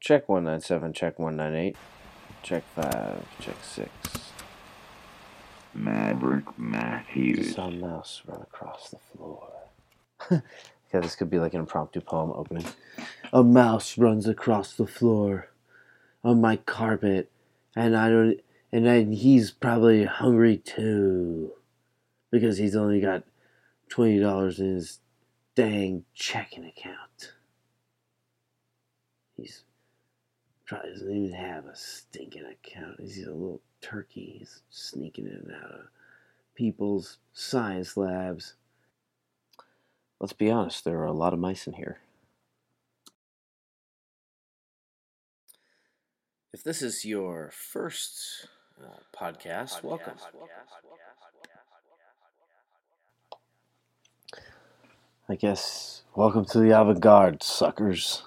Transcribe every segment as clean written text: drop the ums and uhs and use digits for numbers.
Check 197, check 198, check 5, check 6. Maverick Matthews. I saw a mouse run across the floor. Yeah, this could be like an impromptu poem opening. A mouse runs across the floor on my carpet, and he's probably hungry too, because he's only got $20 in his dang checking account. He's probably doesn't even have a stinking account. He's a little turkey. He's sneaking in and out of people's science labs. Let's be honest, there are a lot of mice in here. If this is your first podcast, welcome. I guess, welcome to the avant-garde, suckers.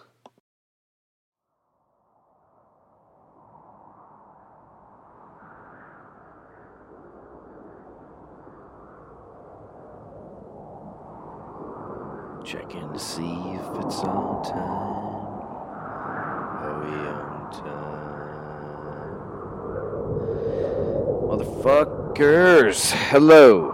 Check in to see if it's on time. Are we on time? Motherfuckers! Hello!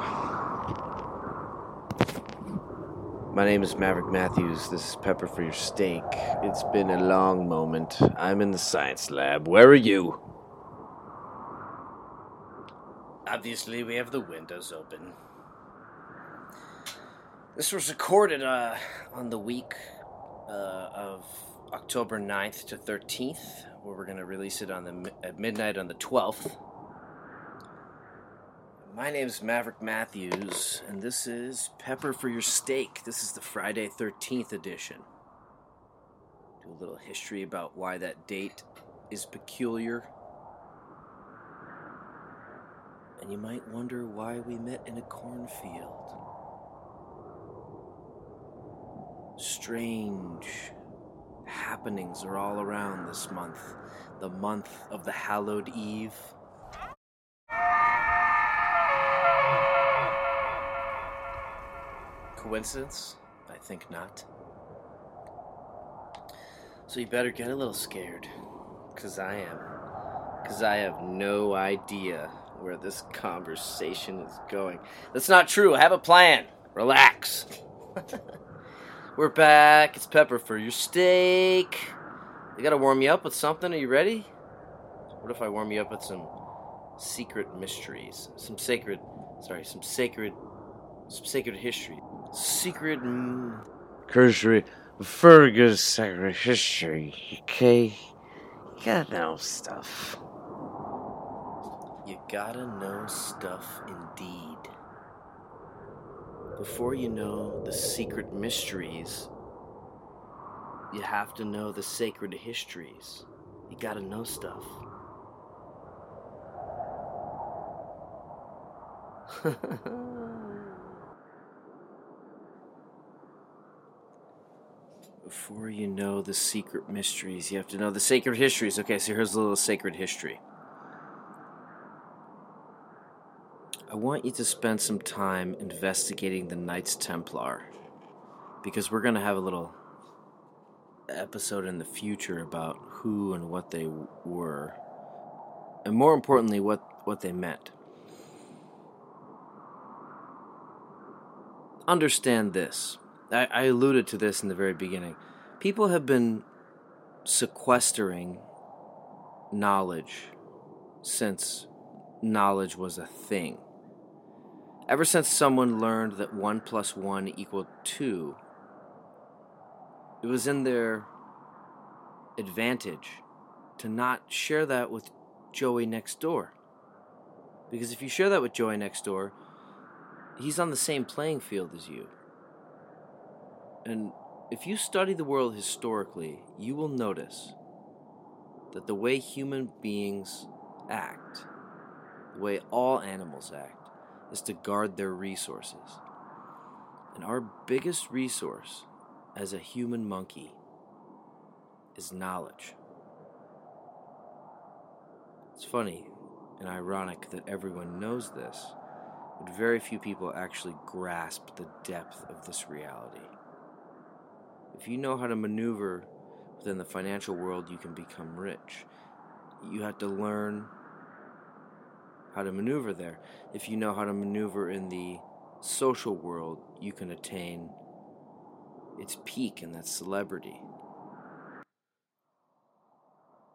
My name is Maverick Matthews. This is Pepper for Your Steak. It's been a long moment. I'm in the science lab. Where are you? Obviously, we have the windows open. This was recorded on the week of October 9th to 13th, where we're going to release it on at midnight on the 12th. My name's Maverick Matthews, and this is Pepper for Your Steak. This is the Friday 13th edition. Do a little history about why that date is peculiar. And you might wonder why we met in a cornfield. Strange happenings are all around this month, the month of the hallowed eve. Coincidence? I think not. So you better get a little scared, because I am. Because I have no idea where this conversation is going. That's not true. I have a plan. Relax. We're back. It's Pepper for Your Steak. I gotta warm you up with something. Are you ready? What if I warm you up with some secret mysteries? Some sacred history. Sacred history, okay? You gotta know stuff. You gotta know stuff indeed. Before you know the secret mysteries, you have to know the sacred histories. You gotta know stuff. Before you know the secret mysteries, you have to know the sacred histories. Okay, so here's a little sacred history. I want you to spend some time investigating the Knights Templar, because we're going to have a little episode in the future about who and what they were, and more importantly, what they meant. Understand this. I alluded to this in the very beginning. People have been sequestering knowledge since knowledge was a thing. Ever since someone learned that 1 + 1 = 2, it was in their advantage to not share that with Joey next door. Because if you share that with Joey next door, he's on the same playing field as you. And if you study the world historically, you will notice that the way human beings act, the way all animals act, is to guard their resources. And our biggest resource as a human monkey is knowledge. It's funny and ironic that everyone knows this, but very few people actually grasp the depth of this reality. If you know how to maneuver within the financial world, you can become rich. You have to learn how to maneuver there. If you know how to maneuver in the social world, you can attain its peak, and that's celebrity.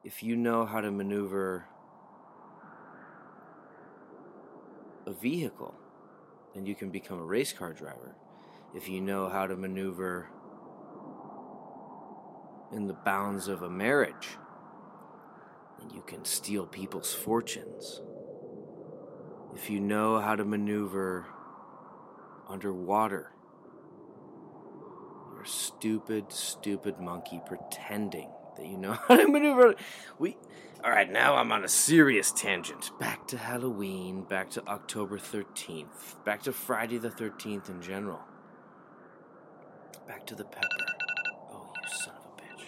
If you know how to maneuver a vehicle, then you can become a race car driver. If you know how to maneuver in the bounds of a marriage, then you can steal people's fortunes. If you know how to maneuver underwater, you're a stupid, stupid monkey pretending that you know how to maneuver. All right, now I'm on a serious tangent. Back to Halloween, back to October 13th, back to Friday the 13th in general. Back to the pepper. Oh, you son of a bitch.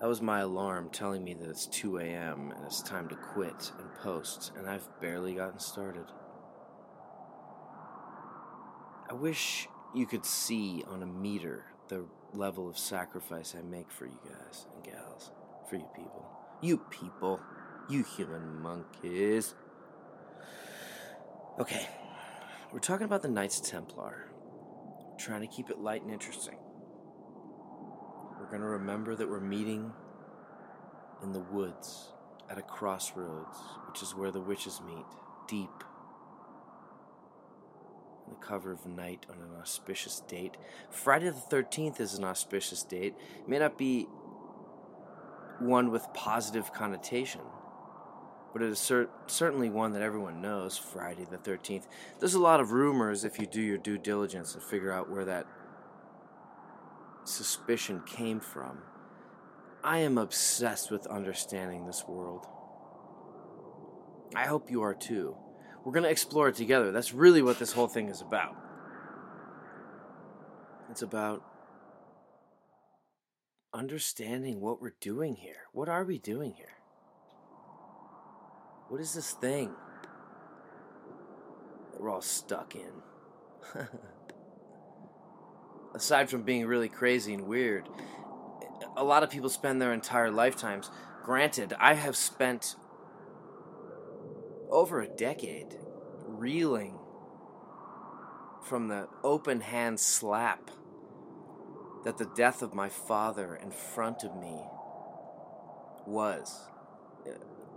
That was my alarm telling me that it's 2 a.m. and it's time to quit and post, and I've barely gotten started. I wish you could see on a meter the level of sacrifice I make for you guys and gals, for you people. You people. You human monkeys. Okay. We're talking about the Knights Templar. We're trying to keep it light and interesting. We're going to remember that we're meeting in the woods at a crossroads, which is where the witches meet, deep the cover of night on an auspicious date. Friday the 13th is an auspicious date. It may not be one with positive connotation, but it is certainly one that everyone knows, Friday the 13th. There's a lot of rumors if you do your due diligence and figure out where that suspicion came from. I am obsessed with understanding this world. I hope you are too. We're going to explore it together. That's really what this whole thing is about. It's about understanding what we're doing here. What are we doing here? What is this thing that we're all stuck in? Aside from being really crazy and weird, a lot of people spend their entire lifetimes. Granted, I have spent over a decade reeling from the open hand slap that the death of my father in front of me was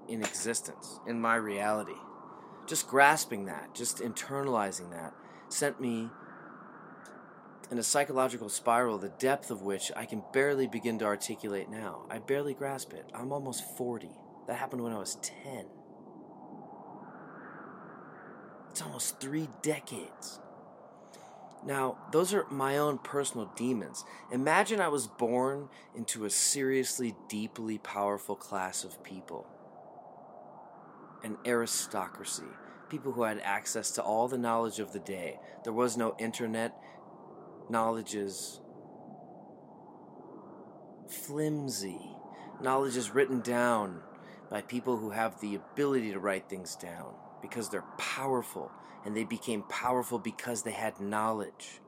in existence, in my reality. Just grasping that, just internalizing that, sent me in a psychological spiral, the depth of which I can barely begin to articulate now. I barely grasp it. I'm almost 40. That happened when I was 10. It's almost 3 decades. Now, those are my own personal demons. Imagine I was born into a seriously, deeply powerful class of people. An aristocracy. People who had access to all the knowledge of the day. There was no internet. Knowledge is flimsy. Knowledge is written down by people who have the ability to write things down, because they're powerful, and they became powerful because they had knowledge.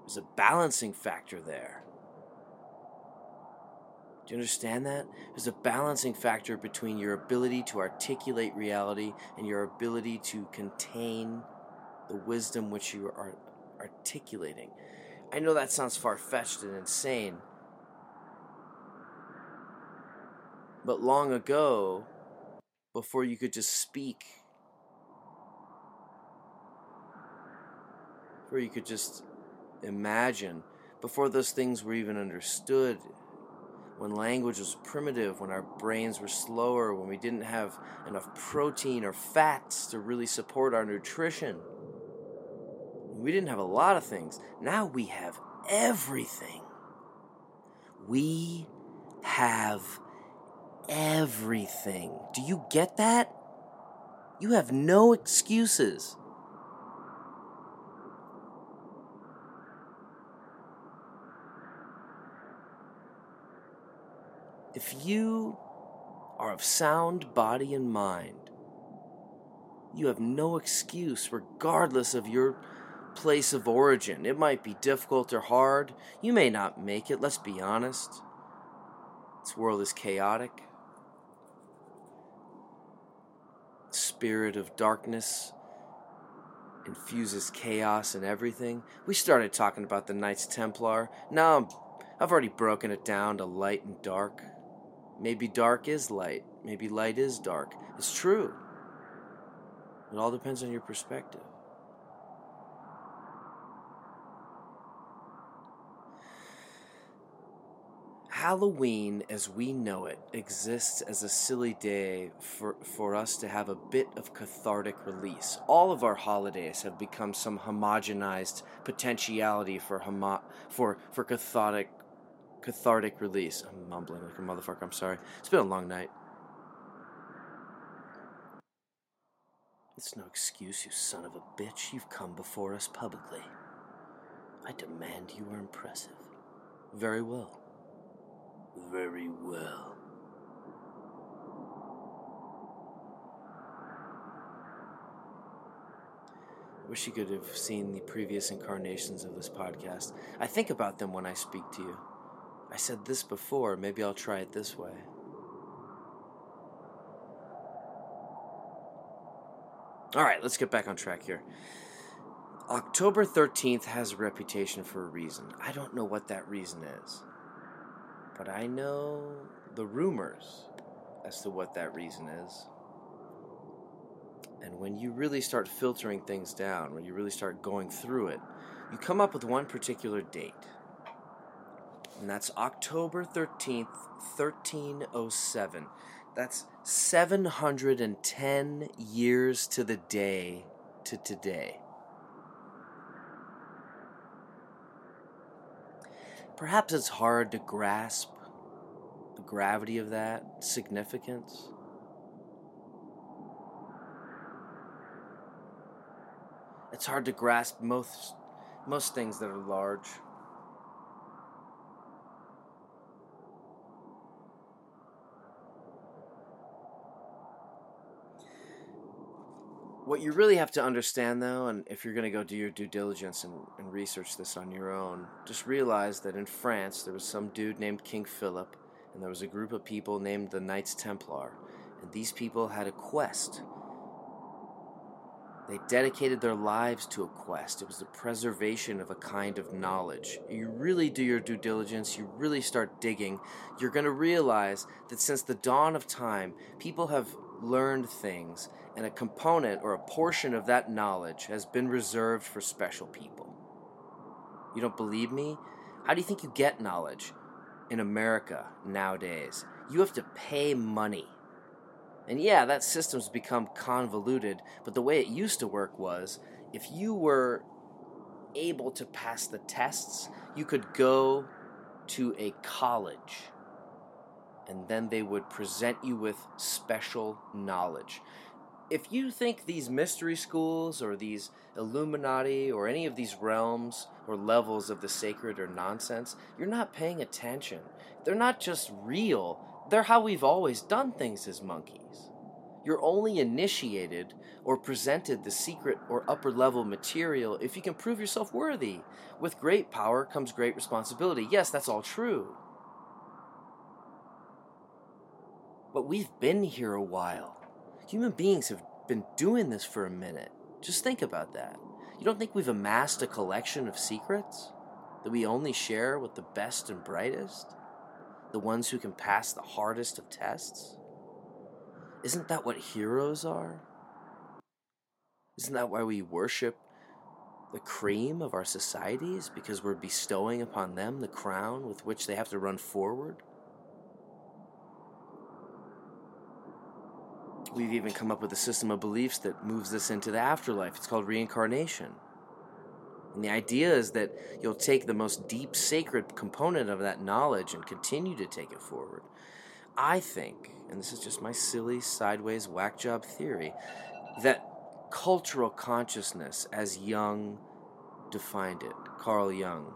There's a balancing factor there. Do you understand that? There's a balancing factor between your ability to articulate reality and your ability to contain the wisdom which you are articulating. I know that sounds far-fetched and insane, but long ago, before you could just speak, where you could just imagine, before those things were even understood, when language was primitive, when our brains were slower, when we didn't have enough protein or fats to really support our nutrition. We didn't have a lot of things. Now we have everything. We have everything. Do you get that? You have no excuses. If you are of sound body and mind, you have no excuse regardless of your place of origin. It might be difficult or hard. You may not make it, let's be honest. This world is chaotic. The spirit of darkness infuses chaos in everything. We started talking about the Knights Templar. Now I've already broken it down to light and dark. Maybe dark is light. Maybe light is dark. It's true. It all depends on your perspective. Halloween, as we know it, exists as a silly day for us to have a bit of cathartic release. All of our holidays have become some homogenized potentiality for cathartic release. I'm mumbling like a motherfucker, I'm sorry. It's been a long night. It's no excuse, you son of a bitch. You've come before us publicly. I demand you are impressive. Very well. Very well. I wish you could have seen the previous incarnations of this podcast. I think about them when I speak to you. I said this before, maybe I'll try it this way. Alright, let's get back on track here. October 13th has a reputation for a reason. I don't know what that reason is. But I know the rumors as to what that reason is. And when you really start filtering things down, when you really start going through it, you come up with one particular date. And that's October 13th, 1307. That's 710 years to the day to today. Perhaps it's hard to grasp the gravity of that significance. It's hard to grasp most things that are large. What you really have to understand, though, and if you're going to go do your due diligence and research this on your own, just realize that in France there was some dude named King Philip, and there was a group of people named the Knights Templar, and these people had a quest. They dedicated their lives to a quest. It was the preservation of a kind of knowledge. You really do your due diligence, you really start digging, you're going to realize that since the dawn of time, people have learned things, and a component or a portion of that knowledge has been reserved for special people. You don't believe me? How do you think you get knowledge in America nowadays? You have to pay money. And yeah, that system's become convoluted, but the way it used to work was, if you were able to pass the tests, you could go to a college, and then they would present you with special knowledge. If you think these mystery schools or these Illuminati or any of these realms or levels of the sacred are nonsense, you're not paying attention. They're not just real. They're how we've always done things as monkeys. You're only initiated or presented the secret or upper-level material if you can prove yourself worthy. With great power comes great responsibility. Yes, that's all true. But we've been here a while. Human beings have been doing this for a minute. Just think about that. You don't think we've amassed a collection of secrets that we only share with the best and brightest? The ones who can pass the hardest of tests? Isn't that what heroes are? Isn't that why we worship the cream of our societies? Because we're bestowing upon them the crown with which they have to run forward? We've even come up with a system of beliefs that moves us into the afterlife. It's called reincarnation. And the idea is that you'll take the most deep, sacred component of that knowledge and continue to take it forward. I think, and this is just my silly, sideways, whack job theory, that cultural consciousness, as Jung defined it, Carl Jung,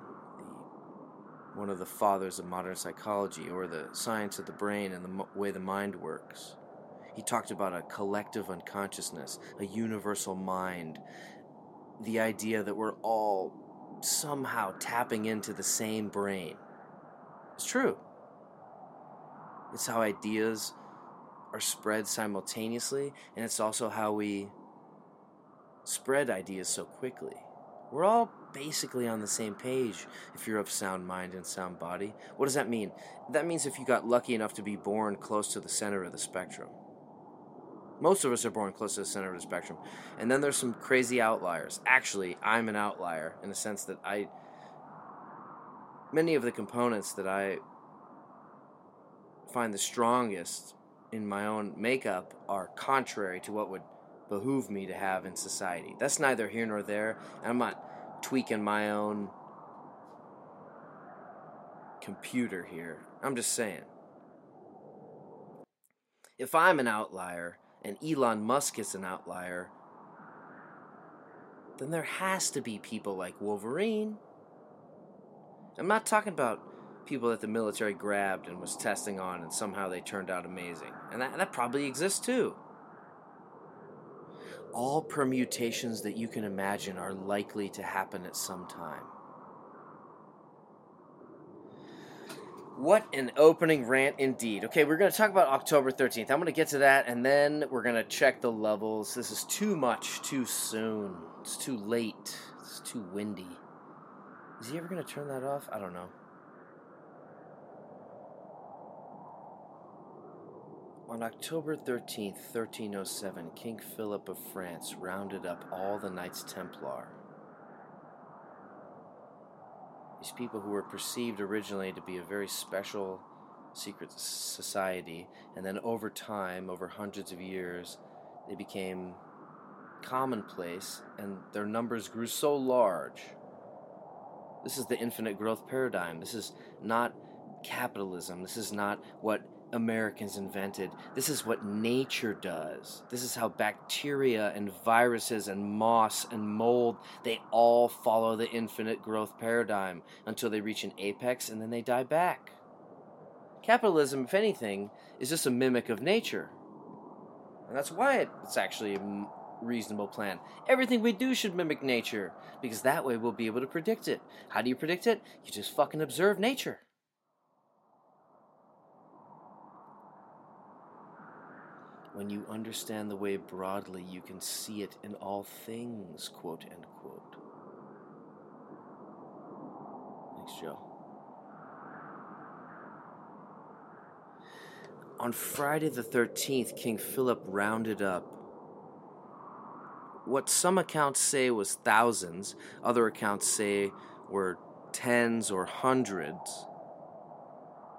one of the fathers of modern psychology, or the science of the brain and the way the mind works. He talked about a collective unconsciousness, a universal mind, the idea that we're all somehow tapping into the same brain. It's true. It's how ideas are spread simultaneously, and it's also how we spread ideas so quickly. We're all basically on the same page if you're of sound mind and sound body. What does that mean? That means if you got lucky enough to be born close to the center of the spectrum. Most of us are born close to the center of the spectrum. And then there's some crazy outliers. Actually, I'm an outlier in the sense that many of the components that I find the strongest in my own makeup are contrary to what would behoove me to have in society. That's neither here nor there. And I'm not tweaking my own computer here. I'm just saying. If I'm an outlier, and Elon Musk is an outlier, then there has to be people like Wolverine. I'm not talking about people that the military grabbed and was testing on and somehow they turned out amazing. And that probably exists too. All permutations that you can imagine are likely to happen at some time. What an opening rant indeed. Okay, we're going to talk about October 13th. I'm going to get to that, and then we're going to check the levels. This is too much too soon. It's too late. It's too windy. Is he ever going to turn that off? I don't know. On October 13th, 1307, King Philip of France rounded up all the Knights Templar. These people who were perceived originally to be a very special secret society, and then over time, over hundreds of years, they became commonplace, and their numbers grew so large. This is the infinite growth paradigm. This is not capitalism. This is not what Americans invented. This is what nature does. This is how bacteria and viruses and moss and mold, they all follow the infinite growth paradigm until they reach an apex and then they die back. Capitalism, if anything, is just a mimic of nature. And that's why it's actually a reasonable plan. Everything we do should mimic nature, because that way we'll be able to predict it. How do you predict it? You just fucking observe nature. When you understand the way broadly, you can see it in all things, quote, end quote. Thanks, Joe. On Friday the 13th, King Philip rounded up what some accounts say was thousands, other accounts say were tens or hundreds.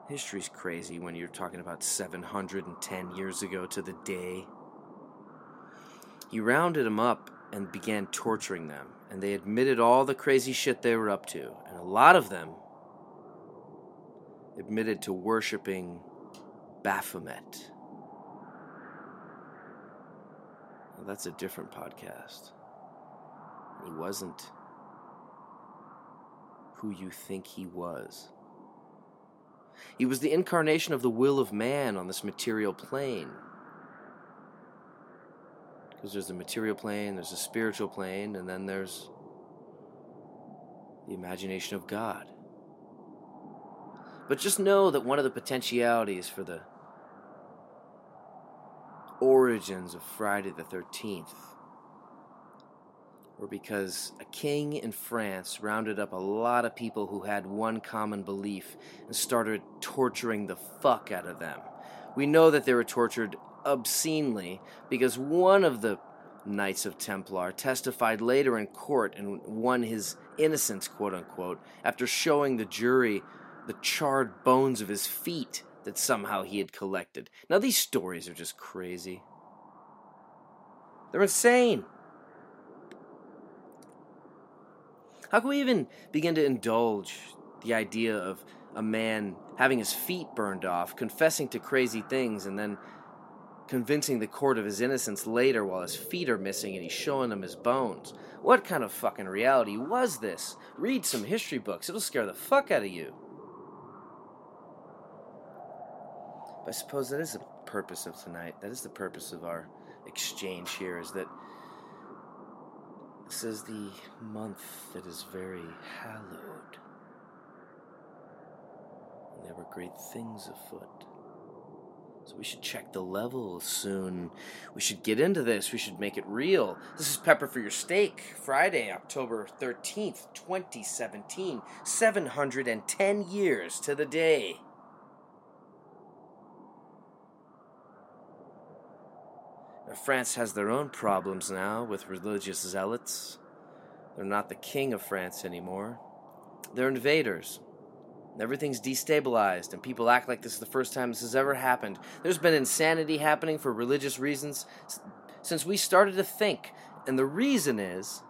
History's crazy when you're talking about 710 years ago to the day. He rounded them up and began torturing them, and they admitted all the crazy shit they were up to, and a lot of them admitted to worshiping Baphomet. Well, that's a different podcast. He wasn't who you think he was. He was the incarnation of the will of man on this material plane. Because there's the material plane, there's the spiritual plane, and then there's the imagination of God. But just know that one of the potentialities for the origins of Friday the 13th were because a king in France rounded up a lot of people who had one common belief and started torturing the fuck out of them. We know that they were tortured obscenely because one of the Knights of Templar testified later in court and won his innocence, quote unquote, after showing the jury the charred bones of his feet that somehow he had collected. Now these stories are just crazy. They're insane. How can we even begin to indulge the idea of a man having his feet burned off, confessing to crazy things, and then convincing the court of his innocence later while his feet are missing and he's showing them his bones? What kind of fucking reality was this? Read some history books. It'll scare the fuck out of you. But I suppose that is the purpose of tonight. That is the purpose of our exchange here, is that This is the month that is very hallowed. And there were great things afoot. So we should check the level soon. We should get into this. We should make it real. This is Pepper for Your Steak, Friday, October 13th, 2017. 710 years to the day. Now, France has their own problems now with religious zealots. They're not the king of France anymore. They're invaders. Everything's destabilized, and people act like this is the first time this has ever happened. There's been insanity happening for religious reasons since we started to think. And the reason is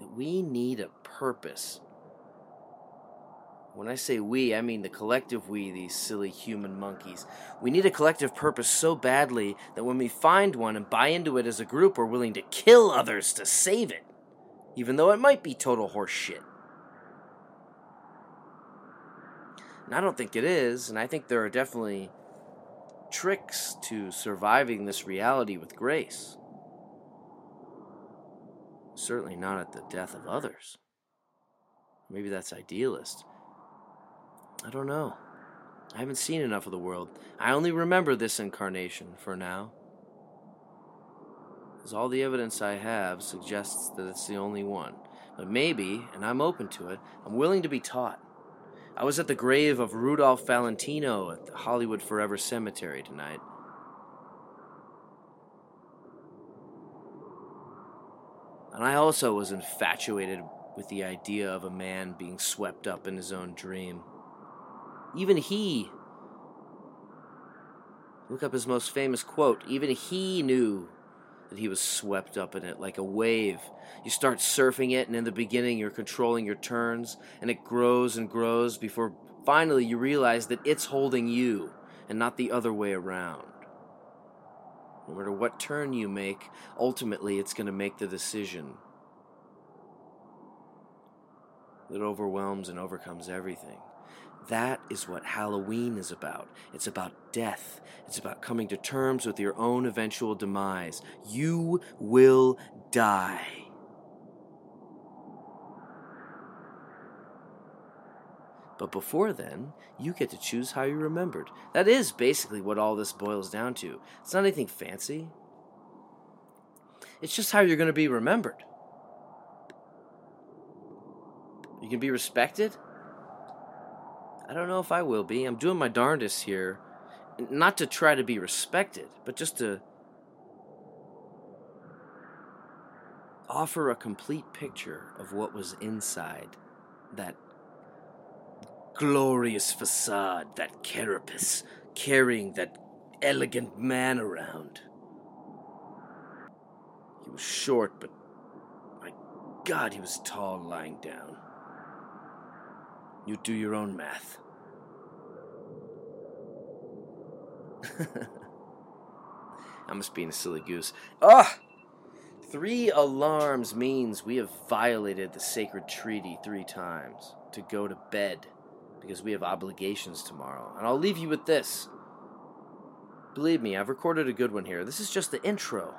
that we need a purpose. When I say we, I mean the collective we, these silly human monkeys. We need a collective purpose so badly that when we find one and buy into it as a group, we're willing to kill others to save it. Even though it might be total horse shit. And I don't think it is, and I think there are definitely tricks to surviving this reality with grace. Certainly not at the death of others. Maybe that's idealist. I don't know. I haven't seen enough of the world. I only remember this incarnation for now. Because all the evidence I have suggests that it's the only one. But maybe, and I'm open to it, I'm willing to be taught. I was at the grave of Rudolph Valentino at the Hollywood Forever Cemetery tonight. And I also was infatuated with the idea of a man being swept up in his own dream. Even he, look up his most famous quote, even he knew that he was swept up in it like a wave. You start surfing it, and in the beginning you're controlling your turns, and it grows and grows before finally you realize that it's holding you and not the other way around. No matter what turn you make, ultimately it's going to make the decision that overwhelms and overcomes everything. That is what Halloween is about. It's about death. It's about coming to terms with your own eventual demise. You will die. But before then, you get to choose how you're remembered. That is basically what all this boils down to. It's not anything fancy. It's just how you're going to be remembered. You can be respected. I don't know if I will be. I'm doing my darndest here, not to try to be respected, but just to offer a complete picture of what was inside that glorious facade, that carapace, carrying that elegant man around. He was short, but my God, he was tall lying down. You do your own math. I'm just being a silly goose. Ah! Three alarms means we have violated the sacred treaty 3 times to go to bed because we have obligations tomorrow. And I'll leave you with this. Believe me, I've recorded a good one here. This is just the intro.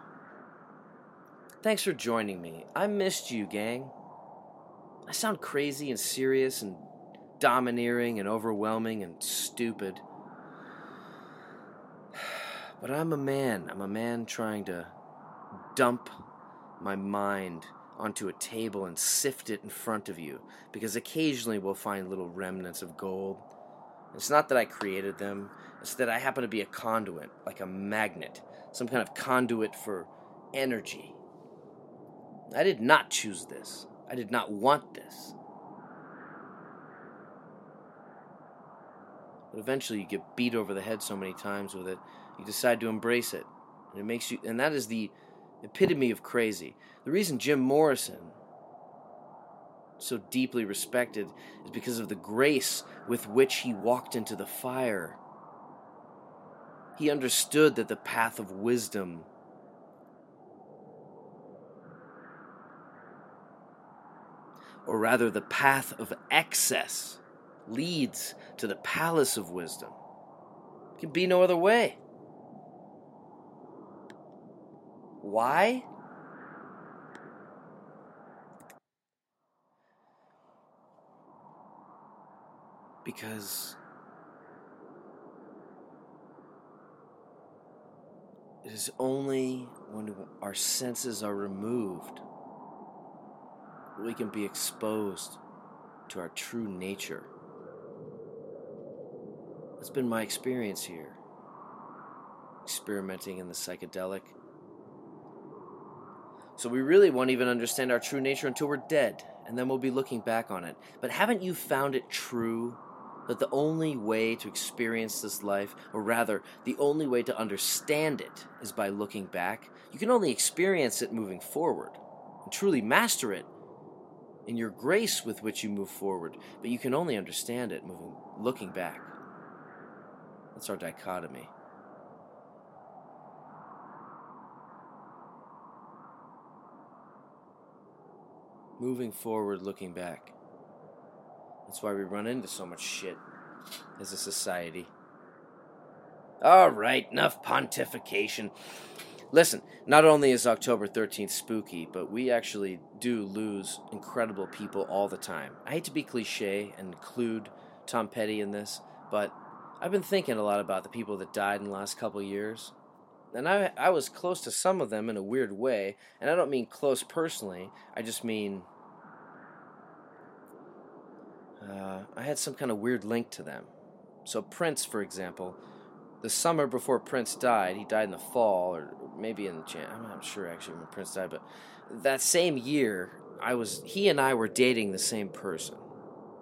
Thanks for joining me. I missed you, gang. I sound crazy and serious and domineering and overwhelming and stupid. But I'm a man. I'm a man trying to dump my mind onto a table and sift it in front of you, because occasionally we'll find little remnants of gold. It's not that I created them. It's that I happen to be a conduit, like a magnet, some kind of conduit for energy. I did not choose this. I did not want this. But eventually you get beat over the head so many times with it, you decide to embrace it. And it makes you, and that is the epitome of crazy. The reason Jim Morrison is so deeply respected is because of the grace with which he walked into the fire. He understood that the path of wisdom or rather the path of excess leads to the palace of wisdom. It can be no other way. Why? Because it is only when our senses are removed that we can be exposed to our true nature. That's been my experience here, experimenting in the psychedelic. So we really won't even understand our true nature until we're dead, and then we'll be looking back on it. But haven't you found it true that the only way to experience this life, or rather, the only way to understand it, is by looking back? You can only experience it moving forward, and truly master it in your grace with which you move forward, but you can only understand it looking back. That's our dichotomy. Moving forward, looking back. That's why we run into so much shit as a society. All right, enough pontification. Listen, not only is October 13th spooky, but we actually do lose incredible people all the time. I hate to be cliche and include Tom Petty in this, but I've been thinking a lot about the people that died in the last couple years. And I was close to some of them in a weird way, and I don't mean close personally, I just mean I had some kind of weird link to them. So Prince, for example, the summer before Prince died, he died in the fall, or maybe in January, I'm not sure actually when Prince died, but that same year, he and I were dating the same person.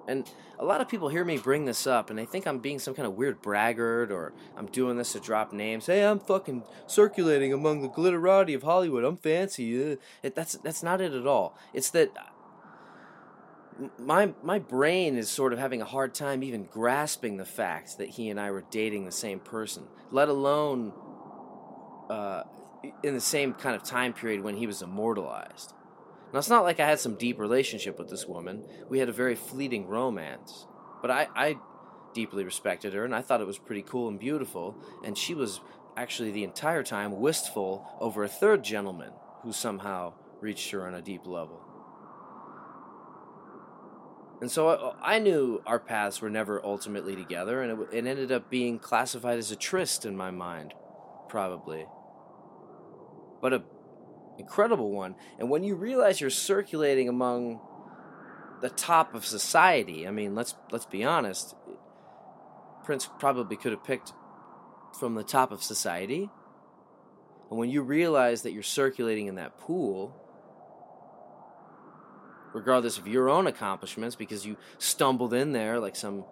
And a lot of people hear me bring this up, and they think I'm being some kind of weird braggart, or I'm doing this to drop names. Hey, I'm fucking circulating among the glitterati of Hollywood. I'm fancy. That's not it at all. It's that my brain is sort of having a hard time even grasping the fact that he and I were dating the same person, let alone in the same kind of time period when he was immortalized. Now, it's not like I had some deep relationship with this woman. We had a very fleeting romance. But I deeply respected her, and I thought it was pretty cool and beautiful. And she was actually the entire time wistful over a third gentleman who somehow reached her on a deep level. And so I knew our paths were never ultimately together, and it ended up being classified as a tryst in my mind, probably. But a incredible one. And when you realize you're circulating among the top of society, I mean, let's be honest, Prince probably could have picked from the top of society. And when you realize that you're circulating in that pool, regardless of your own accomplishments, because you stumbled in there like some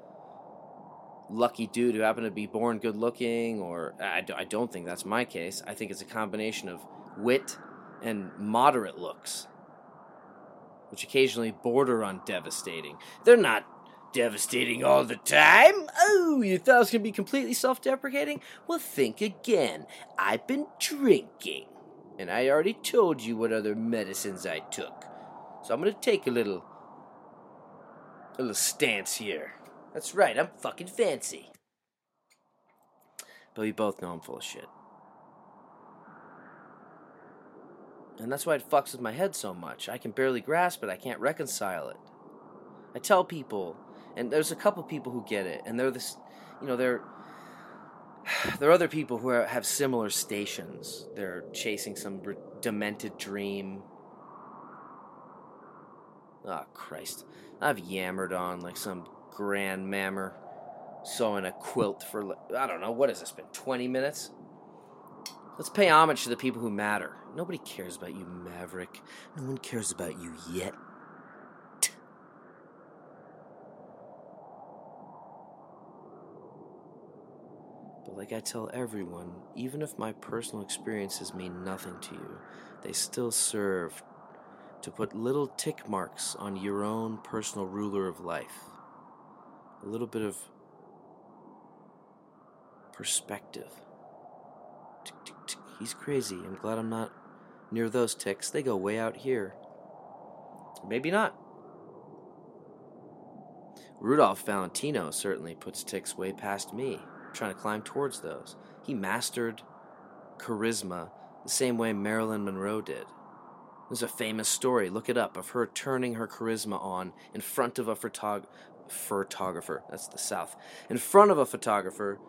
lucky dude who happened to be born good looking, or I don't think that's my case. I think it's a combination of wit and moderate looks, which occasionally border on devastating. They're not devastating all the time. Oh, you thought I was going to be completely self-deprecating? Well, think again. I've been drinking, and I already told you what other medicines I took. So I'm going to take a little stance here. That's right, I'm fucking fancy. But we both know I'm full of shit. And that's why it fucks with my head so much. I can barely grasp it. I can't reconcile it. I tell people, and there's a couple people who get it, and they're this, you know, there are other people who have similar stations. They're chasing some demented dream. Ah, oh, Christ. I've yammered on like some grand mammer sewing a quilt for, I don't know, what has this been, 20 minutes? Let's pay homage to the people who matter. Nobody cares about you, Maverick. No one cares about you yet. But like I tell everyone, even if my personal experiences mean nothing to you, they still serve to put little tick marks on your own personal ruler of life. A little bit of perspective. Tick, tick, tick. He's crazy. I'm glad I'm not near those ticks. They go way out here. Maybe not. Rudolph Valentino certainly puts ticks way past me, trying to climb towards those. He mastered charisma the same way Marilyn Monroe did. There's a famous story, look it up, of her turning her charisma on in front of a photographer, that's the South, in front of a photographer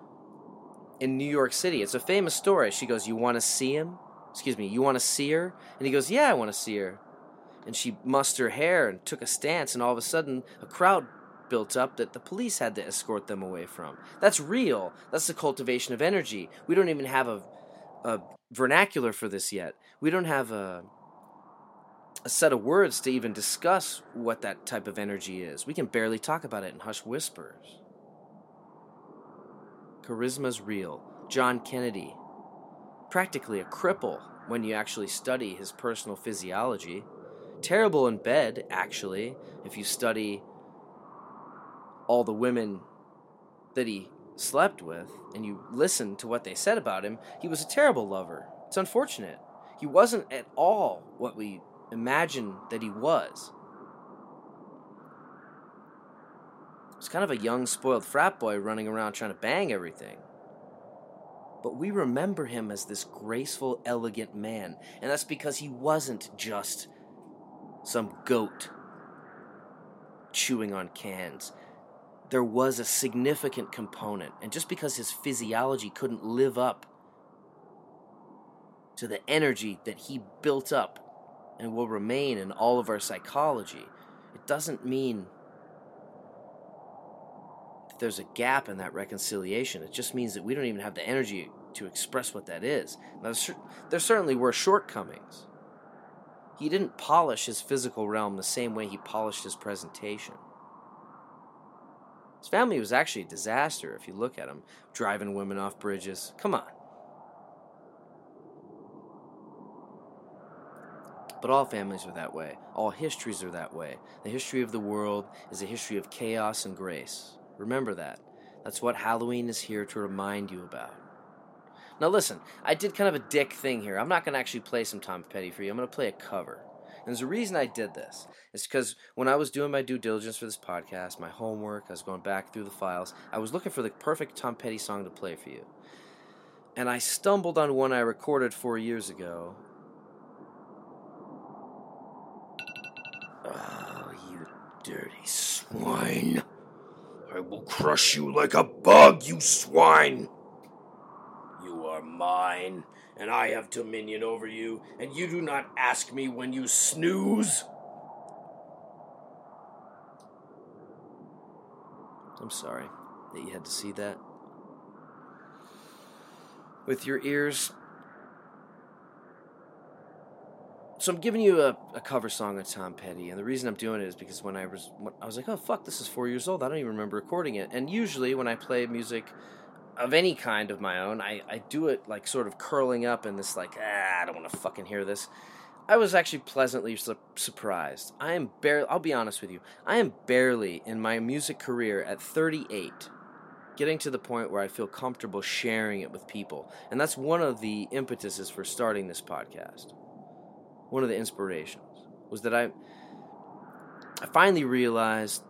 in New York City. It's a famous story. She goes, "You want to see him? Excuse me, you want to see her?" And he goes, "Yeah, I want to see her." And she mussed her hair and took a stance, and all of a sudden a crowd built up that the police had to escort them away from. That's real. That's the cultivation of energy. We don't even have a vernacular for this yet. We don't have a set of words to even discuss what that type of energy is. We can barely talk about it in hushed whispers. Charisma's real. John Kennedy, practically a cripple when you actually study his personal physiology. Terrible in bed, actually, if you study all the women that he slept with and you listen to what they said about him. He was a terrible lover. It's unfortunate. He wasn't at all what we imagine that he was. He was kind of a young, spoiled frat boy running around trying to bang everything. But we remember him as this graceful, elegant man, and that's because he wasn't just some goat chewing on cans. There was a significant component, and just because his physiology couldn't live up to the energy that he built up and will remain in all of our psychology, it doesn't mean that there's a gap in that reconciliation. It just means that we don't even have the energy to express what that is. Now, there certainly were shortcomings. He didn't polish his physical realm the same way he polished his presentation. His family was actually a disaster if you look at him. Driving women off bridges. Come on. But all families are that way. All histories are that way. The history of the world is a history of chaos and grace. Remember that. That's what Halloween is here to remind you about. Now listen, I did kind of a dick thing here. I'm not going to actually play some Tom Petty for you. I'm going to play a cover. And there's a reason I did this. It's because when I was doing my due diligence for this podcast, my homework, I was going back through the files, I was looking for the perfect Tom Petty song to play for you. And I stumbled on one I recorded 4 years ago. Oh, you dirty swine. I will crush you like a bug, you swine. You are mine, and I have dominion over you, and you do not ask me when you snooze. I'm sorry that you had to see that. With your ears. So I'm giving you a cover song of Tom Petty, and the reason I'm doing it is because when I was like, oh, fuck, this is 4 years old. I don't even remember recording it. And usually when I play music of any kind of my own, I do it like sort of curling up in this like, I don't want to fucking hear this. I was actually pleasantly surprised. I'll be honest with you, I am barely in my music career at 38 getting to the point where I feel comfortable sharing it with people. And that's one of the impetuses for starting this podcast. One of the inspirations was that I finally realized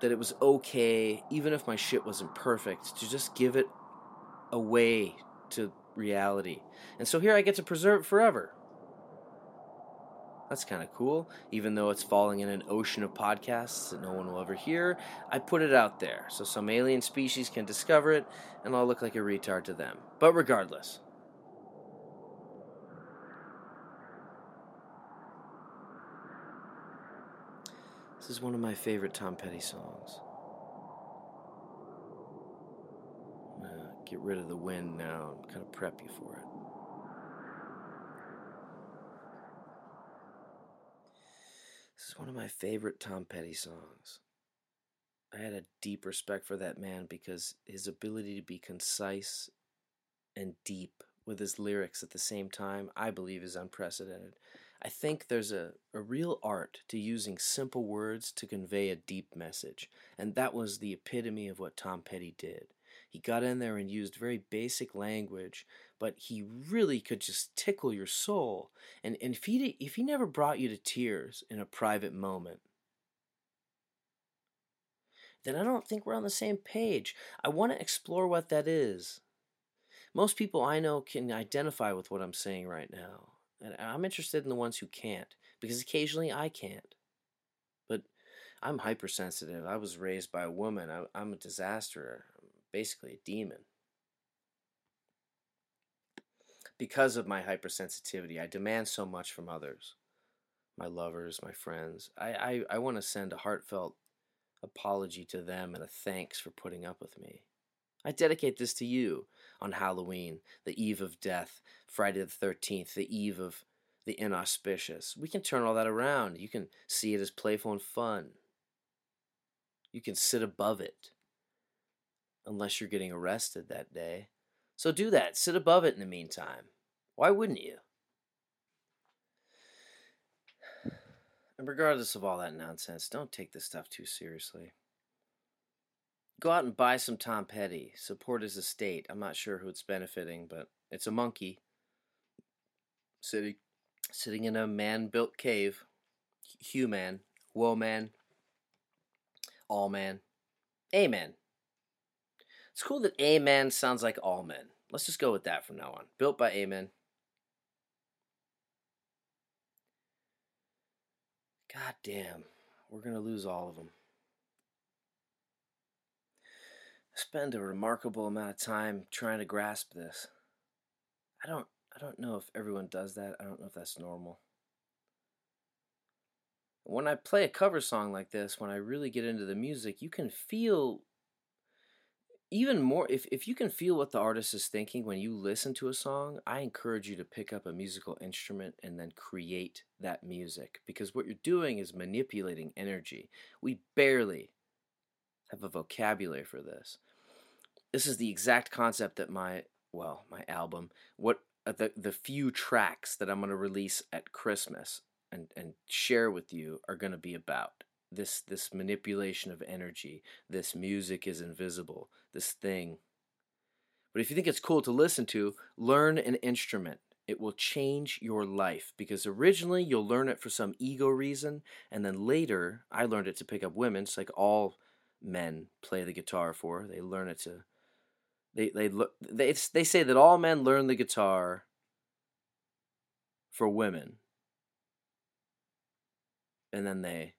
that it was okay, even if my shit wasn't perfect, to just give it away to reality. And so here I get to preserve it forever. That's kind of cool. Even though it's falling in an ocean of podcasts that no one will ever hear, I put it out there so some alien species can discover it, and I'll look like a retard to them. But regardless, this is one of my favorite Tom Petty songs. I'm gonna get rid of the wind now and kind of prep you for it. This is one of my favorite Tom Petty songs. I had a deep respect for that man because his ability to be concise and deep with his lyrics at the same time, I believe, is unprecedented. I think there's a real art to using simple words to convey a deep message, and that was the epitome of what Tom Petty did. He got in there and used very basic language, but he really could just tickle your soul, and if he never brought you to tears in a private moment, then I don't think we're on the same page. I want to explore what that is. Most people I know can identify with what I'm saying right now. And I'm interested in the ones who can't, because occasionally I can't. But I'm hypersensitive. I was raised by a woman. I'm a disaster. I'm basically a demon. Because of my hypersensitivity, I demand so much from others. My lovers, my friends. I want to send a heartfelt apology to them and a thanks for putting up with me. I dedicate this to you on Halloween, the eve of death, Friday the 13th, the eve of the inauspicious. We can turn all that around. You can see it as playful and fun. You can sit above it, unless you're getting arrested that day. So do that. Sit above it in the meantime. Why wouldn't you? And regardless of all that nonsense, don't take this stuff too seriously. Go out and buy some Tom Petty. Support his estate. I'm not sure who it's benefiting, but it's a monkey sitting in a man-built cave. Human, woman, all man, amen. It's cool that amen sounds like all men. Let's just go with that from now on. Built by amen. God damn, we're going to lose all of them. I spend a remarkable amount of time trying to grasp this. I don't know if everyone does that. I don't know if that's normal. When I play a cover song like this, when I really get into the music, you can feel even more. If you can feel what the artist is thinking when you listen to a song, I encourage you to pick up a musical instrument and then create that music. Because what you're doing is manipulating energy. We barely have a vocabulary for this. This is the exact concept that my album, what the few tracks that I'm going to release at Christmas and share with you are going to be about. This manipulation of energy, this music is invisible, this thing. But if you think it's cool to listen to, learn an instrument. It will change your life, because originally you'll learn it for some ego reason, and then later, I learned it to pick up women. It's like all men play the guitar for. They learn it to... They say that all men learn the guitar for women. And then they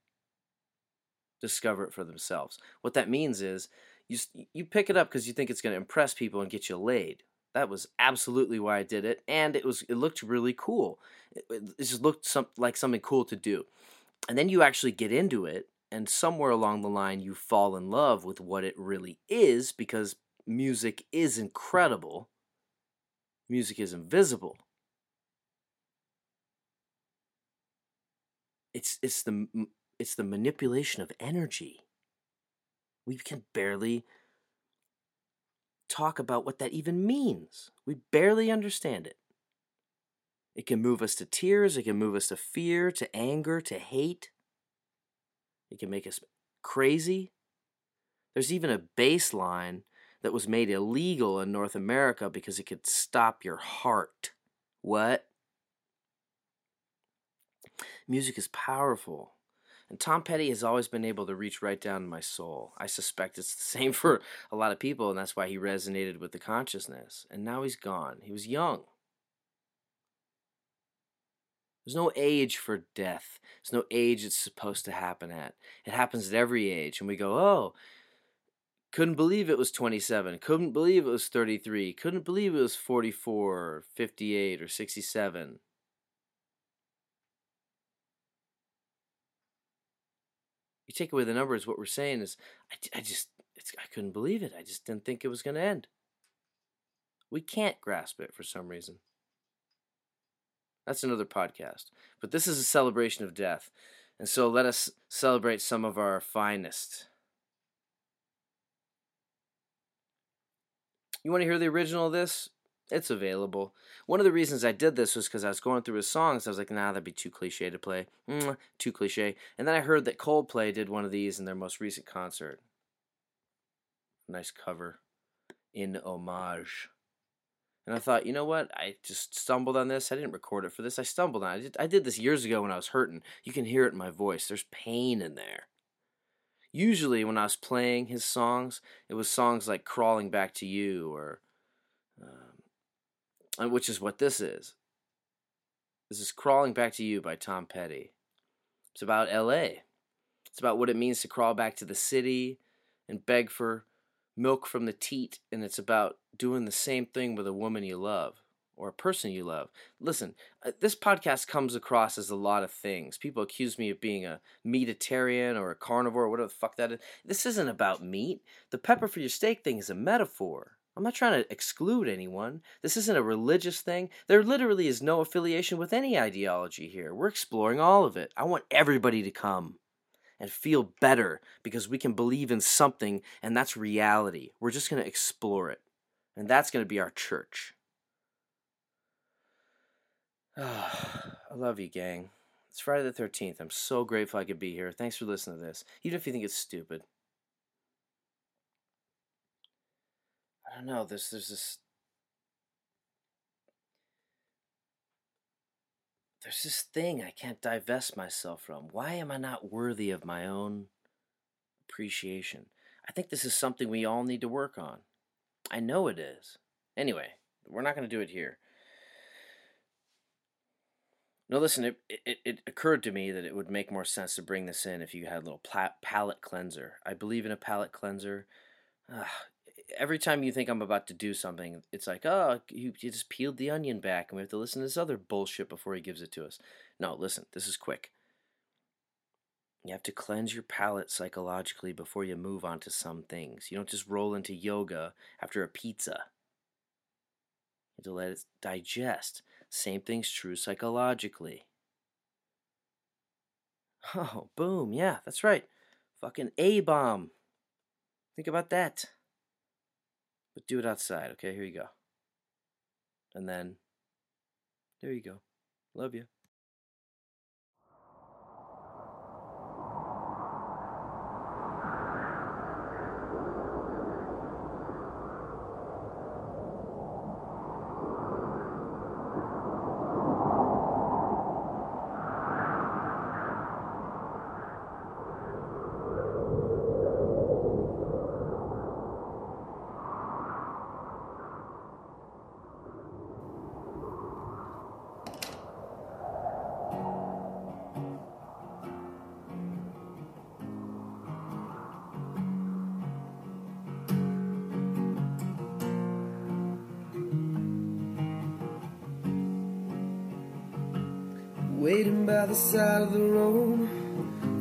discover it for themselves. What that means is you pick it up because you think it's going to impress people and get you laid. That was absolutely why I did it, and it looked really cool. It just looked like something cool to do. And then you actually get into it, and somewhere along the line you fall in love with what it really is, because music is incredible. Music is invisible. It's the manipulation of energy. We can barely talk about what that even means. We barely understand it. It can move us to tears. It can move us to fear, to anger, to hate. It can make us crazy. There's even a bass line that was made illegal in North America because it could stop your heart. What? Music is powerful. And Tom Petty has always been able to reach right down to my soul. I suspect it's the same for a lot of people, and that's why he resonated with the consciousness. And now he's gone. He was young. There's no age for death. There's no age it's supposed to happen at. It happens at every age, and we go, oh, couldn't believe it was 27. Couldn't believe it was 33. Couldn't believe it was 44 or 58 or 67. You take away the numbers, what we're saying is, I couldn't believe it. I just didn't think it was going to end. We can't grasp it for some reason. That's another podcast. But this is a celebration of death. And so let us celebrate some of our finest. You want to hear the original of this? It's available. One of the reasons I did this was because I was going through his songs. I was like, nah, that'd be too cliche to play. Too cliche. And then I heard that Coldplay did one of these in their most recent concert. Nice cover. In homage. And I thought, you know what? I just stumbled on this. I didn't record it for this. I stumbled on it. I did this years ago when I was hurting. You can hear it in my voice. There's pain in there. Usually when I was playing his songs, it was songs like Crawling Back to You or which is what this is. This is Crawling Back to You by Tom Petty. It's about L.A. It's about what it means to crawl back to the city and beg for milk from the teat, and it's about doing the same thing with a woman you love or a person you love. Listen, this podcast comes across as a lot of things. People accuse me of being a meatitarian or a carnivore or whatever the fuck that is. This isn't about meat. The pepper for your steak thing is a metaphor. I'm not trying to exclude anyone. This isn't a religious thing. There literally is no affiliation with any ideology here. We're exploring all of it. I want everybody to come and feel better because we can believe in something, and that's reality. We're just going to explore it, and that's going to be our church. Oh, I love you, gang. It's Friday the 13th. I'm so grateful I could be here. Thanks for listening to this, even if you think it's stupid. I don't know, there's this thing I can't divest myself from. Why am I not worthy of my own appreciation? I think this is something we all need to work on. I know it is. Anyway, we're not going to do it here. No, listen, it occurred to me that it would make more sense to bring this in if you had a little palate cleanser. I believe in a palate cleanser. Every time you think I'm about to do something, it's like, oh, you just peeled the onion back, and we have to listen to this other bullshit before he gives it to us. No, listen, this is quick. You have to cleanse your palate psychologically before you move on to some things. You don't just roll into yoga after a pizza. You have to let it digest. Same thing's true psychologically. Oh, boom, yeah, that's right. Fucking A-bomb. Think about that. But do it outside, okay? Here you go. And then, there you go. Love you. Waiting by the side of the road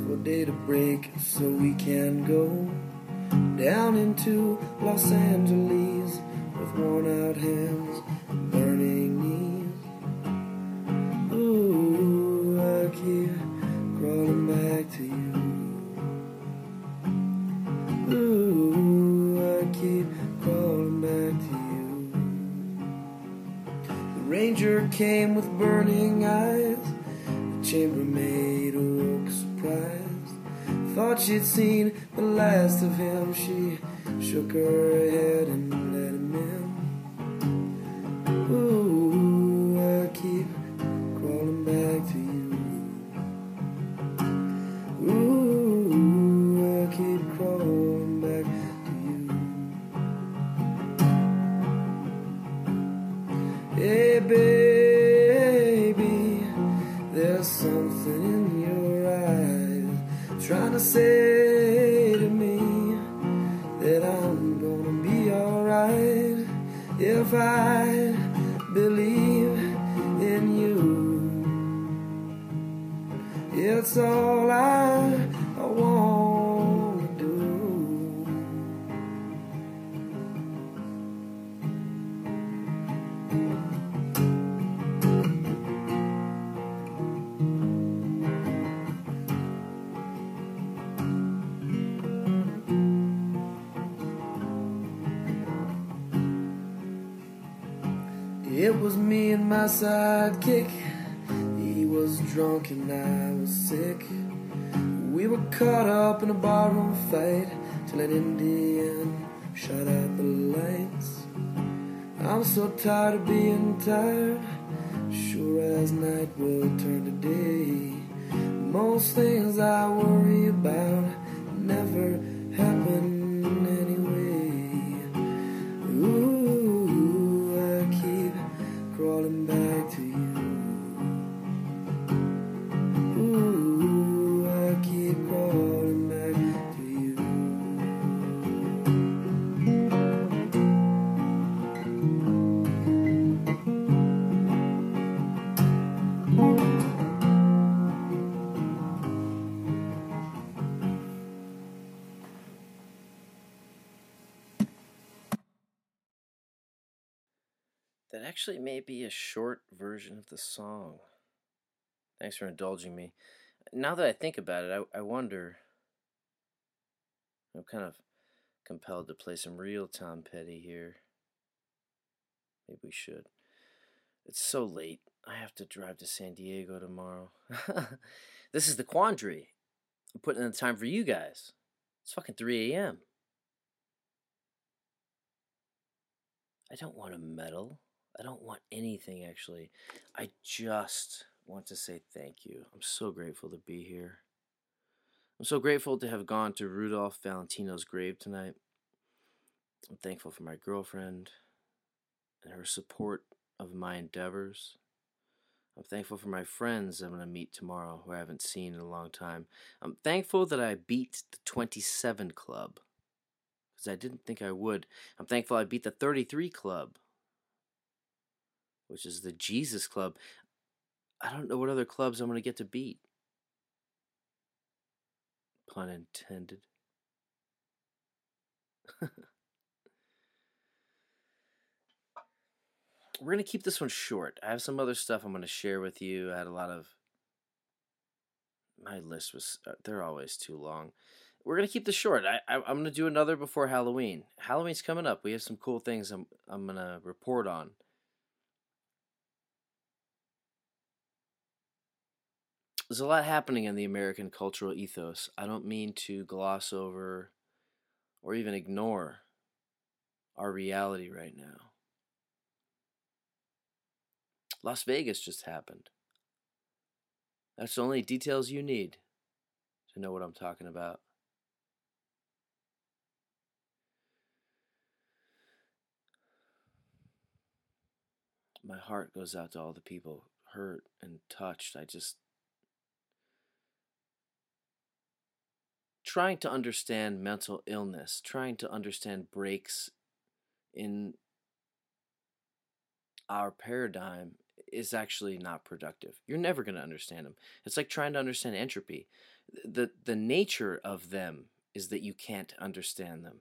for day to break so we can go down into Los Angeles with worn out hands and burning knees. Ooh, I keep crawling back to you. Ooh, I keep crawling back to you. The ranger came with burning eyes. Chambermaid awoke surprised. Thought she'd seen the last of him. She shook her head and let him in. Ooh, I keep crawling back to you. Ooh, I keep crawling back to you. Hey, baby. Something in your eyes trying to say to me that I'm gonna be alright if I believe in you. It's all I wanna do. It was me and my sidekick. He was drunk and I was sick. We were caught up in a barroom fight till an Indian shut out the lights. I'm so tired of being tired. Sure as night will turn to day. Most things I worry about never happen anyway. Ooh, I keep that actually may be a short version of the song. Thanks for indulging me. Now that I think about it, I wonder. I'm kind of compelled to play some real Tom Petty here. Maybe we should. It's so late. I have to drive to San Diego tomorrow. This is the quandary. I'm putting in the time for you guys. It's fucking 3 a.m. I don't want to meddle. I don't want anything, actually. I just want to say thank you. I'm so grateful to be here. I'm so grateful to have gone to Rudolph Valentino's grave tonight. I'm thankful for my girlfriend and her support of my endeavors. I'm thankful for my friends I'm going to meet tomorrow who I haven't seen in a long time. I'm thankful that I beat the 27 club, because I didn't think I would. I'm thankful I beat the 33 club, which is the Jesus club. I don't know what other clubs I'm going to get to beat. Pun intended. We're going to keep this one short. I have some other stuff I'm going to share with you. I had a lot of... My list was... They're always too long. We're going to keep this short. I'm going to do another before Halloween. Halloween's coming up. We have some cool things I'm going to report on. There's a lot happening in the American cultural ethos. I don't mean to gloss over or even ignore our reality right now. Las Vegas just happened. That's the only details you need to know what I'm talking about. My heart goes out to all the people hurt and touched. I just... Trying to understand mental illness, trying to understand breaks in our paradigm is actually not productive. You're never going to understand them. It's like trying to understand entropy. The nature of them is that you can't understand them.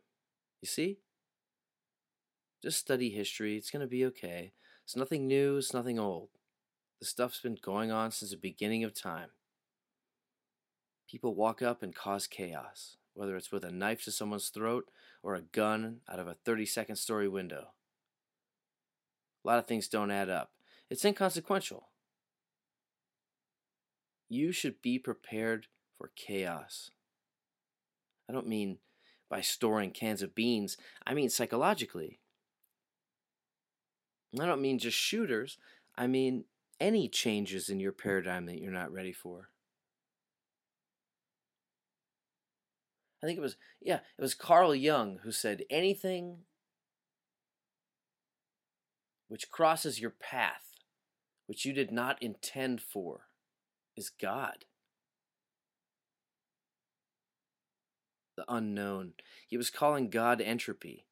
You see? Just study history. It's going to be okay. It's nothing new. It's nothing old. The stuff's been going on since the beginning of time. People walk up and cause chaos, whether it's with a knife to someone's throat or a gun out of a 32nd story window. A lot of things don't add up. It's inconsequential. You should be prepared for chaos. I don't mean by storing cans of beans. I mean psychologically. I don't mean just shooters. I mean any changes in your paradigm that you're not ready for. I think it was Carl Jung who said, anything which crosses your path, which you did not intend for, is God. The unknown. He was calling God entropy.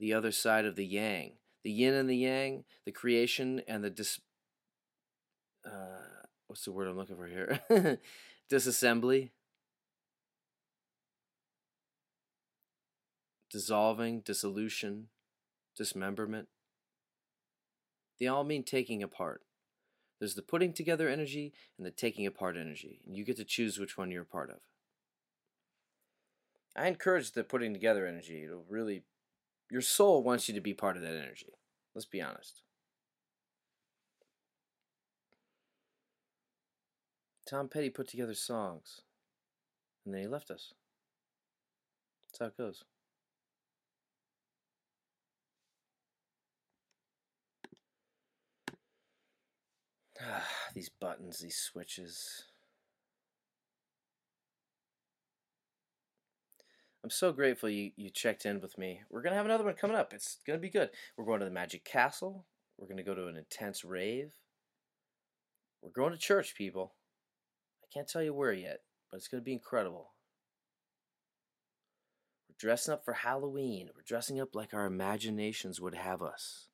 The other side of the yang. The yin and the yang, the creation and the what's the word I'm looking for here? Disassembly. Dissolving, dissolution, dismemberment. They all mean taking apart. There's the putting together energy and the taking apart energy, and you get to choose which one you're a part of. I encourage the putting together energy. It'll really... Your soul wants you to be part of that energy. Let's be honest. Tom Petty put together songs, and then he left us. That's how it goes. These buttons, these switches. I'm so grateful you checked in with me. We're going to have another one coming up. It's going to be good. We're going to the Magic Castle. We're going to go to an intense rave. We're going to church, people. I can't tell you where yet, but it's going to be incredible. We're dressing up for Halloween. We're dressing up like our imaginations would have us.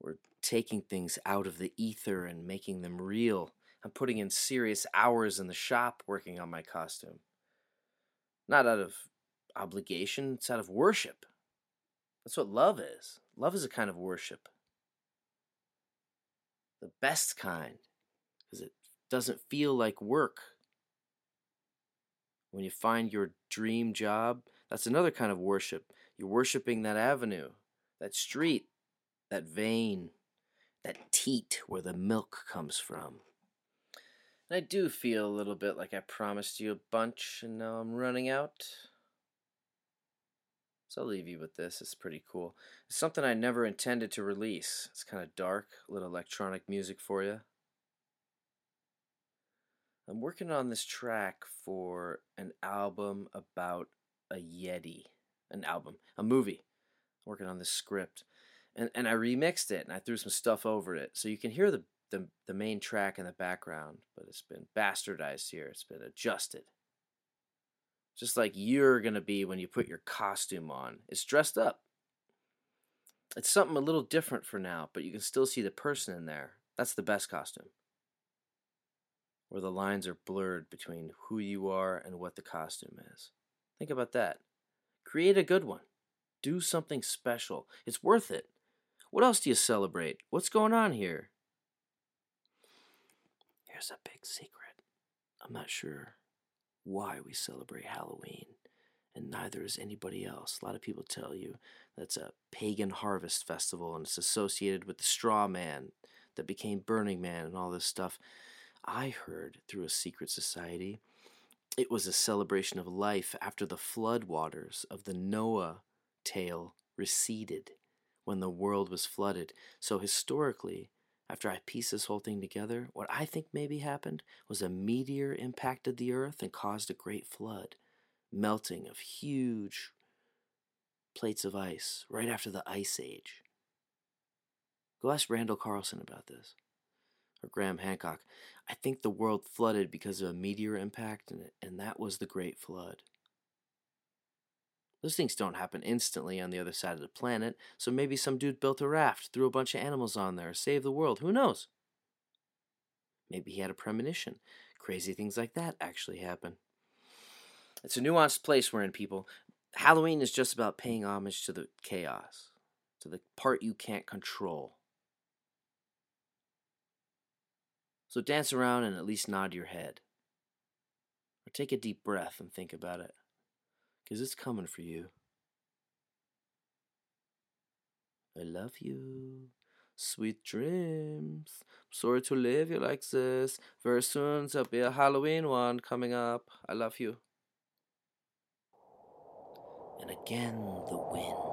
We're taking things out of the ether and making them real. I'm putting in serious hours in the shop working on my costume. Not out of obligation, it's out of worship. That's what love is. Love is a kind of worship. The best kind, because it doesn't feel like work. When you find your dream job, that's another kind of worship. You're worshiping that avenue, that street, that vein, that teat where the milk comes from. And I do feel a little bit like I promised you a bunch and now I'm running out. So I'll leave you with this. It's pretty cool. It's something I never intended to release. It's kind of dark, a little electronic music for you. I'm working on this track for an album about a Yeti. An album. A movie. I'm working on this script. And I remixed it and I threw some stuff over it. So you can hear the main track in the background, but it's been bastardized here. It's been adjusted. Just like you're going to be when you put your costume on. It's dressed up. It's something a little different for now, but you can still see the person in there. That's the best costume. Where the lines are blurred between who you are and what the costume is. Think about that. Create a good one. Do something special. It's worth it. What else do you celebrate? What's going on here? Here's a big secret. I'm not sure why we celebrate Halloween, and neither is anybody else. A lot of people tell you that's a pagan harvest festival and it's associated with the straw man that became Burning Man and all this stuff. I heard through a secret society it was a celebration of life after the flood waters of the Noah tale receded when the world was flooded. So historically, after I piece this whole thing together, what I think maybe happened was a meteor impacted the earth and caused a great flood, melting of huge plates of ice right after the Ice Age. Go ask Randall Carlson about this, or Graham Hancock. I think the world flooded because of a meteor impact, and that was the Great Flood. Those things don't happen instantly on the other side of the planet, so maybe some dude built a raft, threw a bunch of animals on there, saved the world. Who knows? Maybe he had a premonition. Crazy things like that actually happen. It's a nuanced place we're in, people. Halloween is just about paying homage to the chaos, to the part you can't control. So dance around and at least nod your head. Or take a deep breath and think about it. Because it's coming for you. I love you. Sweet dreams. I'm sorry to leave you like this. Very soon there'll be a Halloween one coming up. I love you. And again, the wind.